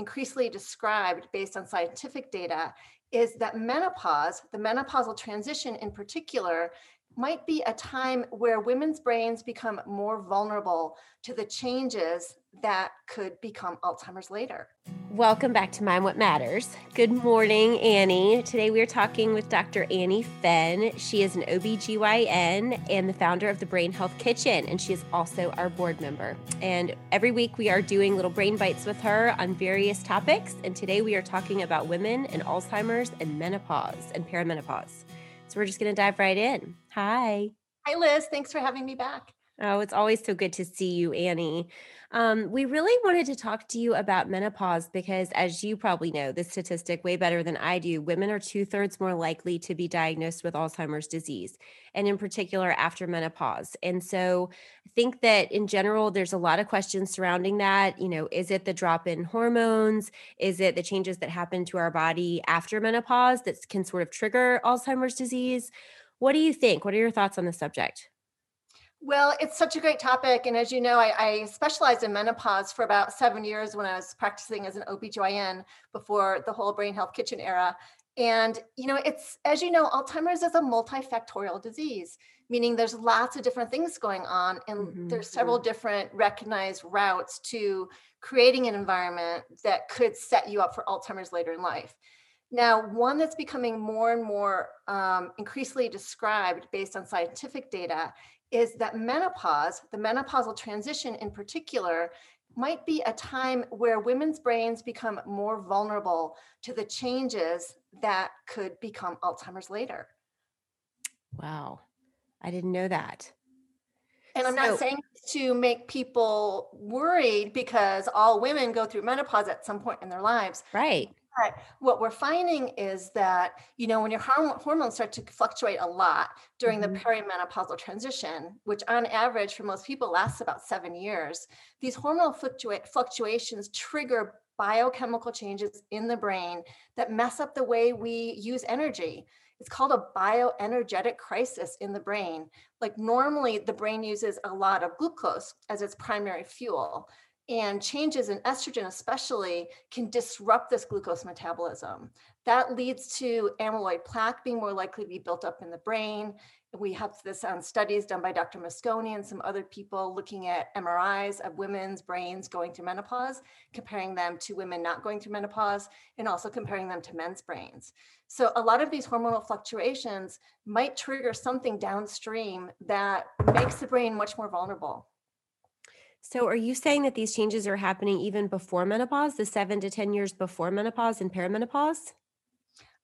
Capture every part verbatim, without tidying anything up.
increasingly described based on scientific data is that menopause, the menopausal transition in particular, might be a time where women's brains become more vulnerable to the changes that could become Alzheimer's later. Welcome back to Mind What Matters. Good morning, Annie. Today we are talking with Doctor Annie Fenn. She is an O B G Y N and the founder of the Brain Health Kitchen, and she is also our board member. And every week we are doing little brain bites with her on various topics, and today we are talking about women and Alzheimer's and menopause and perimenopause. So we're just going to dive right in. Hi. Hi, Liz. Thanks for having me back. Oh, it's always so good to see you, Annie. Um, we really wanted to talk to you about menopause because, as you probably know, this statistic way better than I do, women are two-thirds more likely to be diagnosed with Alzheimer's disease, and in particular after menopause. And so I think that in general, there's a lot of questions surrounding that. You know, is it the drop in hormones? Is it the changes that happen to our body after menopause that can sort of trigger Alzheimer's disease? What do you think? What are your thoughts on the subject? Well, it's such a great topic. And as you know, I, I specialized in menopause for about seven years when I was practicing as an O B G Y N before the whole Brain Health Kitchen era. And, you know, it's, as you know, Alzheimer's is a multifactorial disease, meaning there's lots of different things going on. And mm-hmm. there's several different recognized routes to creating an environment that could set you up for Alzheimer's later in life. Now, one that's becoming more and more um, increasingly described based on scientific data is that menopause, the menopausal transition in particular, might be a time where women's brains become more vulnerable to the changes that could become Alzheimer's later. Wow, I didn't know that. And I'm so, not saying to make people worried because all women go through menopause at some point in their lives. Right. But what we're finding is that, you know, when your hormones start to fluctuate a lot during mm-hmm. the perimenopausal transition, which on average for most people lasts about seven years, these hormonal fluctua- fluctuations trigger biochemical changes in the brain that mess up the way we use energy. It's called a bioenergetic crisis in the brain. Like normally the brain uses a lot of glucose as its primary fuel. And changes in estrogen especially can disrupt this glucose metabolism. That leads to amyloid plaque being more likely to be built up in the brain. We have this on studies done by Doctor Mosconi and some other people looking at M R Is of women's brains going through menopause, comparing them to women not going through menopause, and also comparing them to men's brains. So a lot of these hormonal fluctuations might trigger something downstream that makes the brain much more vulnerable. So are you saying that these changes are happening even before menopause, the seven to ten years before menopause and perimenopause?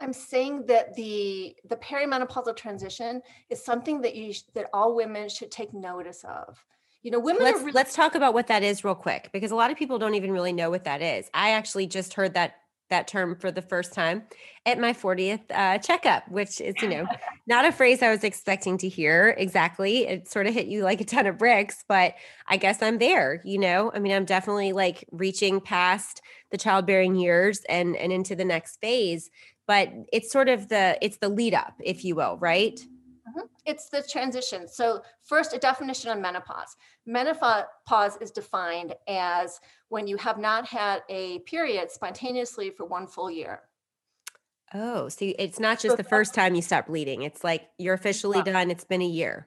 I'm saying that the, the perimenopausal transition is something that you that all women should take notice of. You know, women let's, are really- let's talk about what that is real quick, because a lot of people don't even really know what that is. I actually just heard that that term for the first time at my fortieth uh, checkup, which is, you know, not a phrase I was expecting to hear exactly. It sort of hit you like a ton of bricks, but I guess I'm there, you know, I mean, I'm definitely like reaching past the childbearing years and, and into the next phase, but it's sort of the, it's the lead up, if you will, right? Mm-hmm. It's the transition. So first, a definition on menopause. Menopause is defined as when you have not had a period spontaneously for one full year. Oh, so it's not just so the first time you stop bleeding. It's like you're officially stop. done. It's been a year.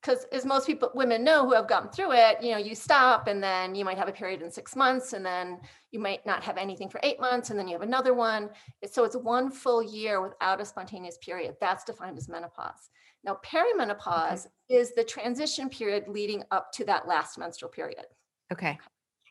Because as most people, women know who have gone through it, you know, you stop and then you might have a period in six months and then you might not have anything for eight months and then you have another one. So it's one full year without a spontaneous period. That's defined as menopause. Now, perimenopause okay. is the transition period leading up to that last menstrual period. Okay.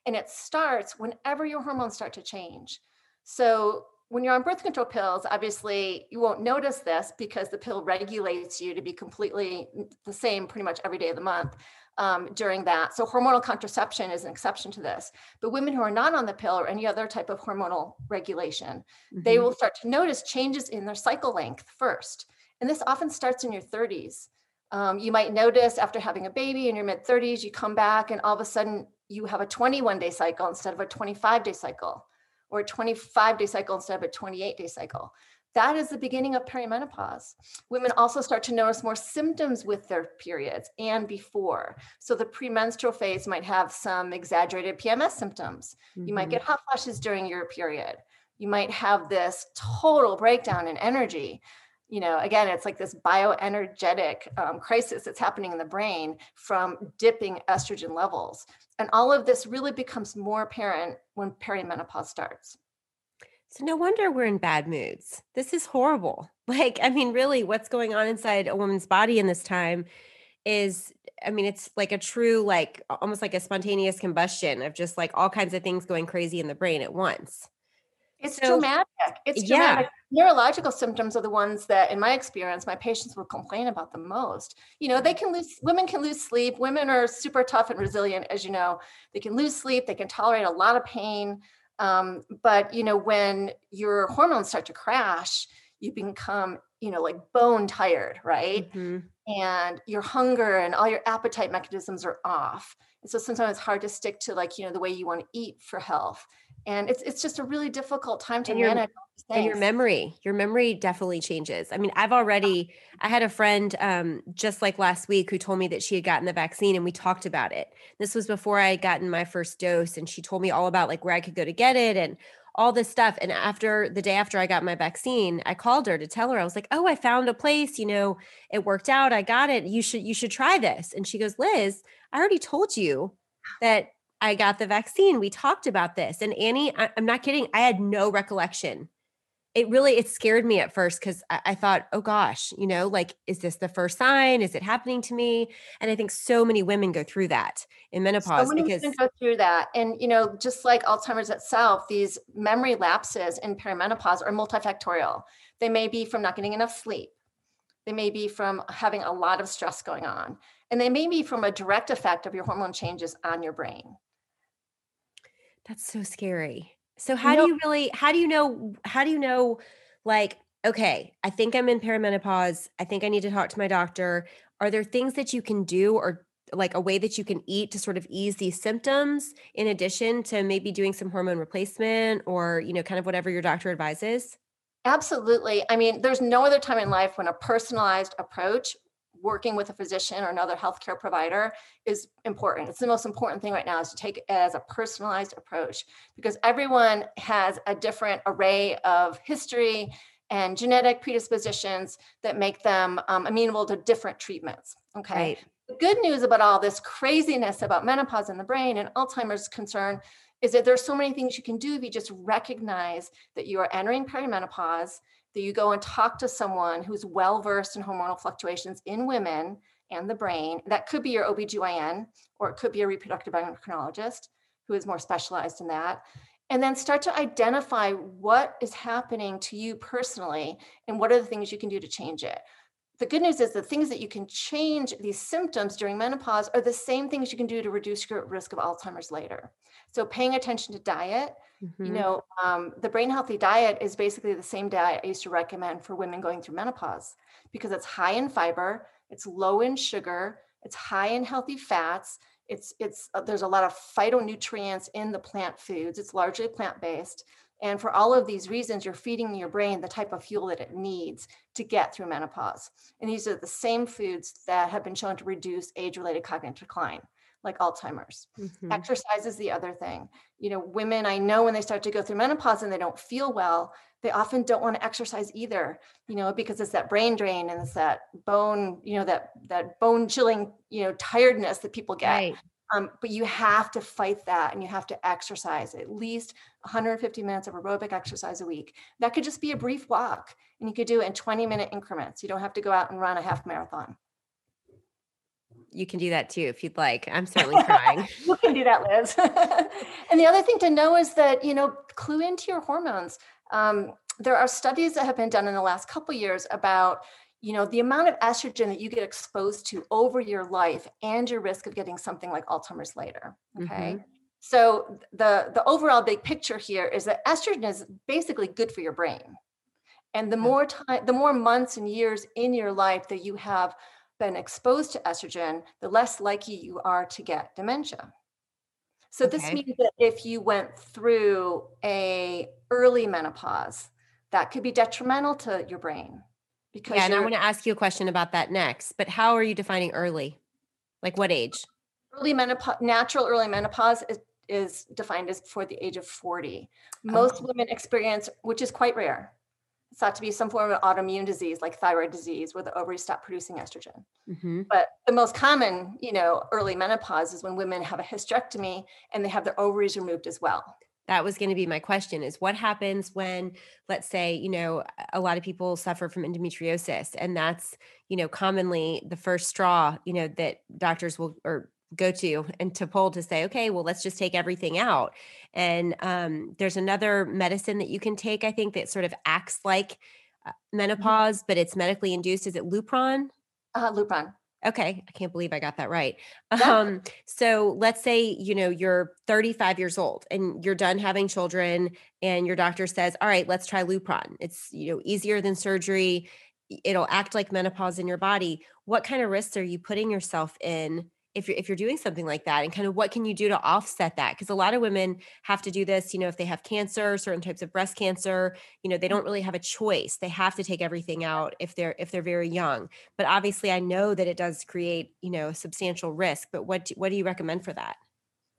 And it starts whenever your hormones start to change. So when you're on birth control pills, obviously you won't notice this because the pill regulates you to be completely the same pretty much every day of the month um, during that. So hormonal contraception is an exception to this. But women who are not on the pill or any other type of hormonal regulation, mm-hmm. they will start to notice changes in their cycle length first. And this often starts in your thirties. Um, you might notice after having a baby in your mid thirties, you come back and all of a sudden you have a twenty-one day cycle instead of a twenty-five day cycle. Or a twenty-five day cycle instead of a twenty-eight day cycle. that is the beginning of perimenopause. Women also start to notice more symptoms with their periods and before. So the premenstrual phase might have some exaggerated P M S symptoms. Mm-hmm. You might get hot flashes during your period. You might have this total breakdown in energy. You know, again, it's like this bioenergetic um, crisis that's happening in the brain from dipping estrogen levels. And all of this really becomes more apparent when perimenopause starts. So no wonder we're in bad moods. This is horrible. Like, I mean, really what's going on inside a woman's body in this time is, I mean, it's like a true, like almost like a spontaneous combustion of just like all kinds of things going crazy in the brain at once. It's so, dramatic. It's dramatic. Yeah. Neurological symptoms are the ones that, in my experience, my patients will complain about the most. You know, they can lose, women can lose sleep. Women are super tough and resilient, as you know. They can lose sleep. They can tolerate a lot of pain. Um, but, you know, when your hormones start to crash, you become, you know, like bone tired, right? Mm-hmm. And your hunger and all your appetite mechanisms are off. And so sometimes it's hard to stick to like, you know, the way you want to eat for health. And it's it's just a really difficult time to and your, manage. And your memory, your memory definitely changes. I mean, I've already, I had a friend um, just like last week who told me that she had gotten the vaccine and we talked about it. This was before I had gotten my first dose. And she told me all about like where I could go to get it and all this stuff. And after the day after I got my vaccine, I called her to tell her, I was like, oh, I found a place, you know, it worked out. I got it. You should, you should try this. And she goes, Liz, I already told you that I got the vaccine. We talked about this. And Annie, I, I'm not kidding. I had no recollection. It really, it scared me at first because I, I thought, oh gosh, you know, like, is this the first sign? Is it happening to me? And I think so many women go through that in menopause. So many because- women go through that. And, you know, just like Alzheimer's itself, these memory lapses in perimenopause are multifactorial. They may be from not getting enough sleep. They may be from having a lot of stress going on. And they may be from a direct effect of your hormone changes on your brain. That's so scary. So how do you really, how do you know, how do you know, like, okay, I think I'm in perimenopause. I think I need to talk to my doctor. Are there things that you can do or like a way that you can eat to sort of ease these symptoms in addition to maybe doing some hormone replacement or, you know, kind of whatever your doctor advises? Absolutely. I mean, there's no other time in life when a personalized approach working with a physician or another healthcare provider is important. It's the most important thing right now is to take it as a personalized approach because everyone has a different array of history and genetic predispositions that make them um, amenable to different treatments. Okay. Right. The good news about all this craziness about menopause in the brain and Alzheimer's concern is that there's so many things you can do if you just recognize that you are entering perimenopause, that you go and talk to someone who's well-versed in hormonal fluctuations in women and the brain. That could be your O B G Y N, or it could be a reproductive endocrinologist who is more specialized in that. And then start to identify what is happening to you personally and what are the things you can do to change it. The good news is the things that you can change these symptoms during menopause are the same things you can do to reduce your risk of Alzheimer's later. So paying attention to diet, mm-hmm. you know, um, the Brain Healthy Diet is basically the same diet I used to recommend for women going through menopause because it's high in fiber, it's low in sugar, it's high in healthy fats. It's, it's, uh, there's a lot of phytonutrients in the plant foods. It's largely plant-based. And for all of these reasons, you're feeding your brain the type of fuel that it needs to get through menopause. And these are the same foods that have been shown to reduce age-related cognitive decline, like Alzheimer's. Mm-hmm. Exercise is the other thing. You know, women, I know when they start to go through menopause and they don't feel well, they often don't want to exercise either, you know, because it's that brain drain and it's that bone, you know, that, that bone chilling, you know, tiredness that people get. Right. Um, but you have to fight that and you have to exercise at least one hundred fifty minutes of aerobic exercise a week. That could just be a brief walk and you could do it in twenty minute increments. You don't have to go out and run a half marathon. You can do that too, if you'd like. I'm certainly trying. You can do that, Liz. And the other thing to know is that, you know, clue into your hormones. Um, there are studies that have been done in the last couple of years about, you know, the amount of estrogen that you get exposed to over your life and your risk of getting something like Alzheimer's later. Okay. Mm-hmm. So the, the overall big picture here is that estrogen is basically good for your brain. And the more time, the more months and years in your life that you have been exposed to estrogen, the less likely you are to get dementia. So okay. This means that if you went through a early menopause, that could be detrimental to your brain. Because yeah, and I want to ask you a question about that next, but how are you defining early? Like what age? Early menopause, natural early menopause is, is defined as before the age of forty. Most okay. women experience, which is quite rare, it's thought to be some form of autoimmune disease, like thyroid disease, where the ovaries stop producing estrogen. Mm-hmm. But the most common, you know, early menopause is when women have a hysterectomy and they have their ovaries removed as well. That was going to be my question is what happens when, let's say, you know, a lot of people suffer from endometriosis and that's, you know, commonly the first straw, you know, that doctors will or go to and to pull to say, okay, well, let's just take everything out. And um, there's another medicine that you can take, I think, that sort of acts like menopause, mm-hmm. but it's medically induced. Is it Lupron? Uh, Lupron. Okay. I can't believe I got that right. Yeah. Um, so let's say, you know, you're thirty-five years old and you're done having children and your doctor says, all right, let's try Lupron. It's, you know, easier than surgery. It'll act like menopause in your body. What kind of risks are you putting yourself in if you're, if you're doing something like that, and kind of what can you do to offset that? Because a lot of women have to do this, you know, if they have cancer, certain types of breast cancer, you know, they don't really have a choice. They have to take everything out if they're, if they're very young, but obviously I know that it does create, you know, substantial risk, but what, do, what do you recommend for that?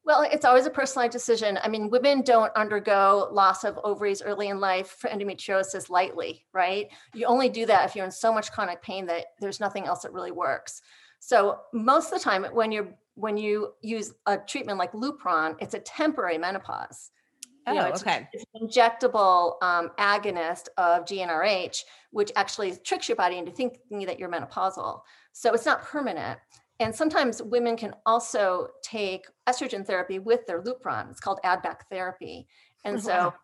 Well, it's always a personalized decision. I mean, women don't undergo loss of ovaries early in life for endometriosis lightly, right? You only do that if you're in so much chronic pain that there's nothing else that really works. So most of the time when you're, when you use a treatment like Lupron, it's a temporary menopause. Oh, you know, it's, okay. It's an injectable um, agonist of G N R H, which actually tricks your body into thinking that you're menopausal. So it's not permanent. And sometimes women can also take estrogen therapy with their Lupron. It's called add-back therapy. And mm-hmm. so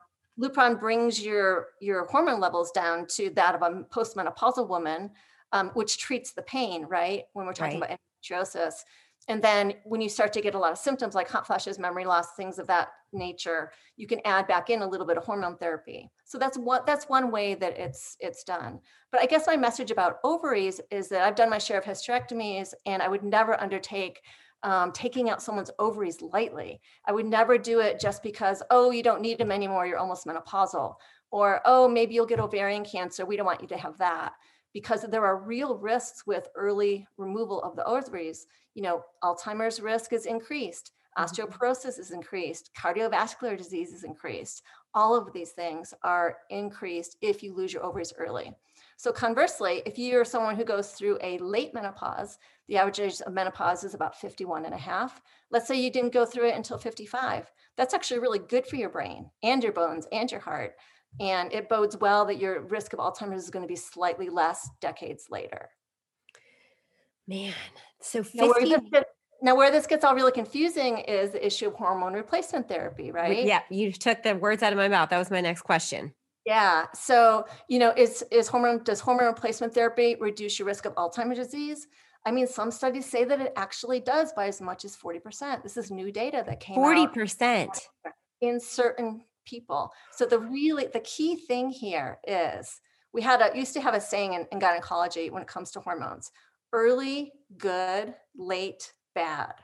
Lupron brings your, your hormone levels down to that of a postmenopausal woman, Um, which treats the pain, right? When we're talking right. about endometriosis. And then when you start to get a lot of symptoms like hot flashes, memory loss, things of that nature, you can add back in a little bit of hormone therapy. So that's what, that's one way that it's, it's done. But I guess my message about ovaries is that I've done my share of hysterectomies and I would never undertake um, taking out someone's ovaries lightly. I would never do it just because, oh, you don't need them anymore. You're almost menopausal, or, oh, maybe you'll get ovarian cancer. We don't want you to have that. Because there are real risks with early removal of the ovaries. You know, Alzheimer's risk is increased, osteoporosis is increased, cardiovascular disease is increased. All of these things are increased if you lose your ovaries early. So conversely, if you're someone who goes through a late menopause, the average age of menopause is about fifty-one and a half. Let's say you didn't go through it until fifty-five. That's actually really good for your brain and your bones and your heart. And it bodes well that your risk of Alzheimer's is going to be slightly less decades later. Man, so fifty... now, where this gets, now where this gets all really confusing is the issue of hormone replacement therapy, right? Yeah, you took the words out of my mouth. That was my next question. Yeah, so you know, is is hormone does hormone replacement therapy reduce your risk of Alzheimer's disease? I mean, some studies say that it actually does by as much as forty percent. This is new data that came forty percent. Out. forty percent in certain people. So the really, the key thing here is we had a, used to have a saying in, in gynecology when it comes to hormones, early, good, late, bad.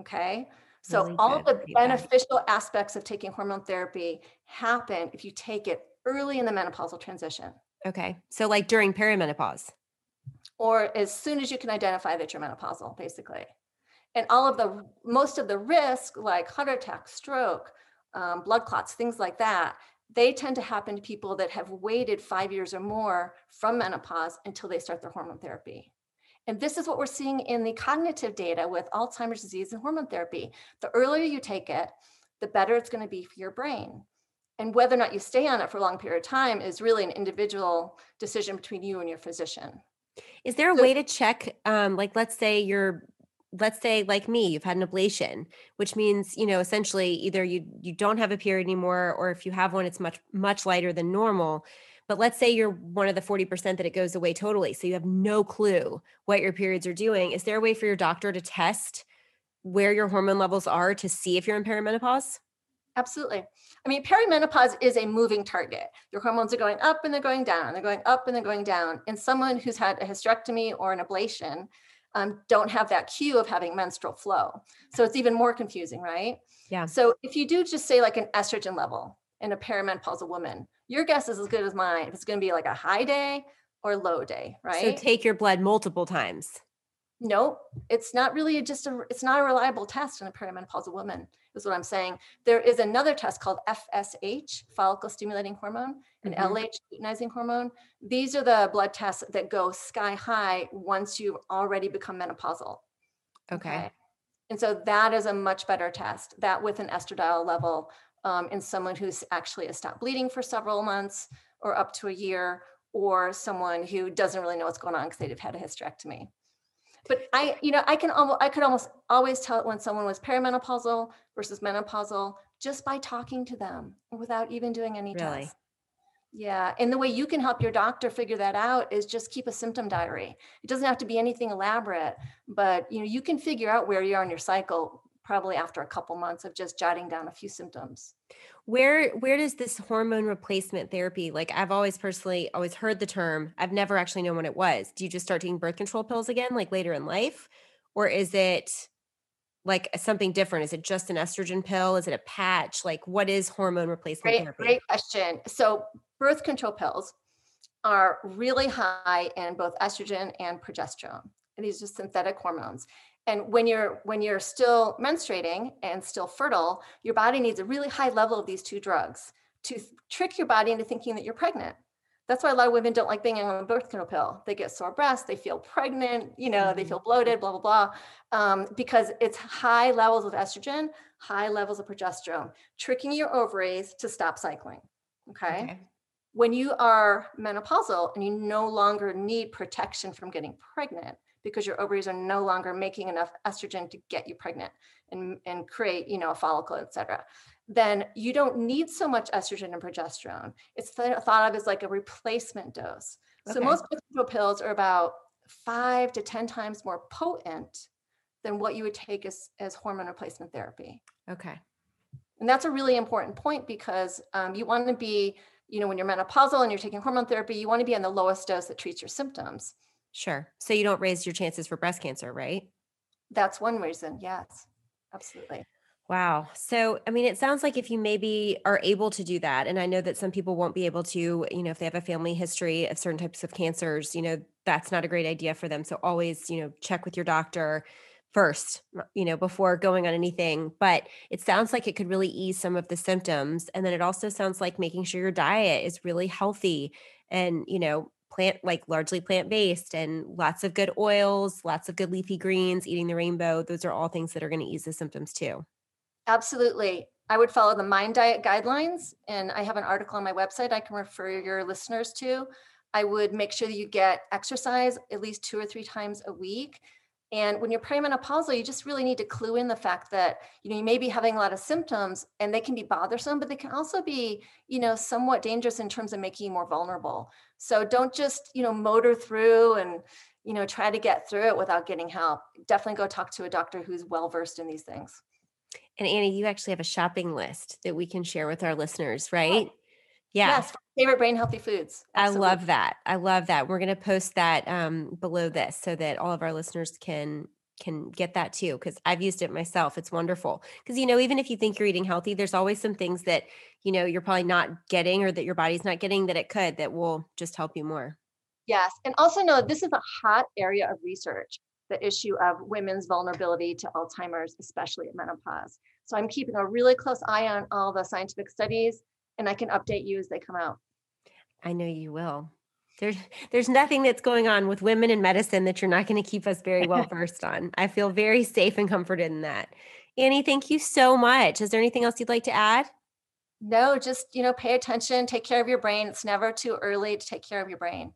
Okay. So really all good, the beneficial bad. Aspects of taking hormone therapy happen if you take it early in the menopausal transition. Okay. So like during perimenopause. Or as soon as you can identify that you're menopausal, basically. And all of the, most of the risk, like heart attack, stroke, Um, blood clots, things like that, they tend to happen to people that have waited five years or more from menopause until they start their hormone therapy. And this is what we're seeing in the cognitive data with Alzheimer's disease and hormone therapy. The earlier you take it, the better it's going to be for your brain. And whether or not you stay on it for a long period of time is really an individual decision between you and your physician. Is there a so- way to check, um, like, let's say you're let's say like me, you've had an ablation, which means, you know, essentially either you, you don't have a period anymore, or if you have one, it's much, much lighter than normal. But let's say you're one of the forty percent that it goes away totally. So you have no clue what your periods are doing. Is there a way for your doctor to test where your hormone levels are to see if you're in perimenopause? Absolutely. I mean, perimenopause is a moving target. Your hormones are going up and they're going down. They're going up and they're going down. And someone who's had a hysterectomy or an ablation Um, don't have that cue of having menstrual flow. So it's even more confusing, right? Yeah. So if you do just say like an estrogen level, in a perimenopausal woman. Your guess is as good as mine. If it's going to be like a high day or low day, right? So take your blood multiple times. Nope. It's not really just a, it's not a reliable test in a perimenopausal woman is what I'm saying. There is another test called F S H, follicle stimulating hormone, and mm-hmm. L H, luteinizing hormone. These are the blood tests that go sky high once you already become menopausal. Okay. okay. And so that is a much better test, that with an estradiol level um, in someone who's actually has stopped bleeding for several months or up to a year, or someone who doesn't really know what's going on because they've had a hysterectomy. But I, you know, I can almost, I could almost always tell it when someone was perimenopausal versus menopausal just by talking to them without even doing any really? tests. Yeah. And the way you can help your doctor figure that out is just keep a symptom diary. It doesn't have to be anything elaborate, but you know, you can figure out where you are in your cycle probably after a couple months of just jotting down a few symptoms. Where, where does this hormone replacement therapy, like I've always personally always heard the term, I've never actually known what it was. Do you just start taking birth control pills again, like later in life? Or is it like something different? Is it just an estrogen pill? Is it a patch? Like what is hormone replacement great, therapy? Great question. So birth control pills are really high in both estrogen and progesterone. And these are synthetic hormones. And when you're when you're still menstruating and still fertile, your body needs a really high level of these two drugs to th- trick your body into thinking that you're pregnant. That's why a lot of women don't like being on a birth control pill. They get sore breasts, they feel pregnant, you know, mm-hmm. they feel bloated, blah, blah, blah, um, because it's high levels of estrogen, high levels of progesterone, tricking your ovaries to stop cycling, okay? okay? When you are menopausal and you no longer need protection from getting pregnant, because your ovaries are no longer making enough estrogen to get you pregnant and, and create, you know, a follicle, et cetera, then you don't need so much estrogen and progesterone. It's th- thought of as like a replacement dose. Okay. So most birth control pills are about five to ten times more potent than what you would take as, as hormone replacement therapy. Okay. And that's a really important point because um, you want to be, you know, when you're menopausal and you're taking hormone therapy, you want to be on the lowest dose that treats your symptoms. Sure. So you don't raise your chances for breast cancer, right? That's one reason. Yes, absolutely. Wow. So, I mean, it sounds like if you maybe are able to do that, and I know that some people won't be able to, you know, if they have a family history of certain types of cancers, you know, that's not a great idea for them. So always, you know, check with your doctor first, you know, before going on anything, but it sounds like it could really ease some of the symptoms. And then it also sounds like making sure your diet is really healthy and, you know, plant, like largely plant-based and lots of good oils, lots of good leafy greens, eating the rainbow. Those are all things that are going to ease the symptoms too. Absolutely. I would follow the MIND diet guidelines. And I have an article on my website I can refer your listeners to. I would make sure that you get exercise at least two or three times a week. And when you're perimenopausal, you just really need to clue in the fact that, you know, you may be having a lot of symptoms and they can be bothersome, but they can also be, you know, somewhat dangerous in terms of making you more vulnerable. So don't just, you know, motor through and, you know, try to get through it without getting help. Definitely go talk to a doctor who's well-versed in these things. And Annie, you actually have a shopping list that we can share with our listeners, right? Oh. Yeah. Yes. Favorite brain healthy foods. Absolutely. I love that. I love that. We're going to post that um, below this so that all of our listeners can, can get that too. Cause I've used it myself. It's wonderful. Cause you know, even if you think you're eating healthy, there's always some things that, you know, you're probably not getting or that your body's not getting that it could, that will just help you more. Yes. And also know this is a hot area of research, the issue of women's vulnerability to Alzheimer's, especially at menopause. So I'm keeping a really close eye on all the scientific studies, and I can update you as they come out. I know you will. There's, there's nothing that's going on with women in medicine that you're not going to keep us very well versed on. I feel very safe and comforted in that. Annie, thank you so much. Is there anything else you'd like to add? No, just, you know, pay attention, take care of your brain. It's never too early to take care of your brain.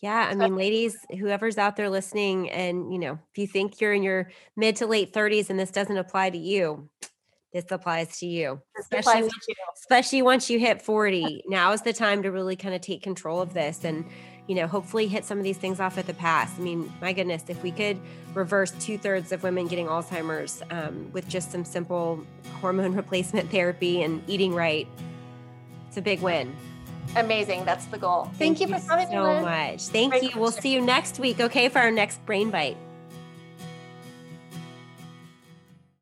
Yeah. I mean, ladies, whoever's out there listening and, you know, if you think you're in your mid to late thirties and this doesn't apply to you, this applies to you, especially, applies to you. especially once you hit forty. Now is the time to really kind of take control of this and, you know, hopefully hit some of these things off at the pass. I mean, my goodness, if we could reverse two thirds of women getting Alzheimer's um, with just some simple hormone replacement therapy and eating right, it's a big win. Amazing. That's the goal. Thank, Thank you for coming so much. Thank Great you. Pleasure. We'll see you next week. Okay. For our next Brain Bite.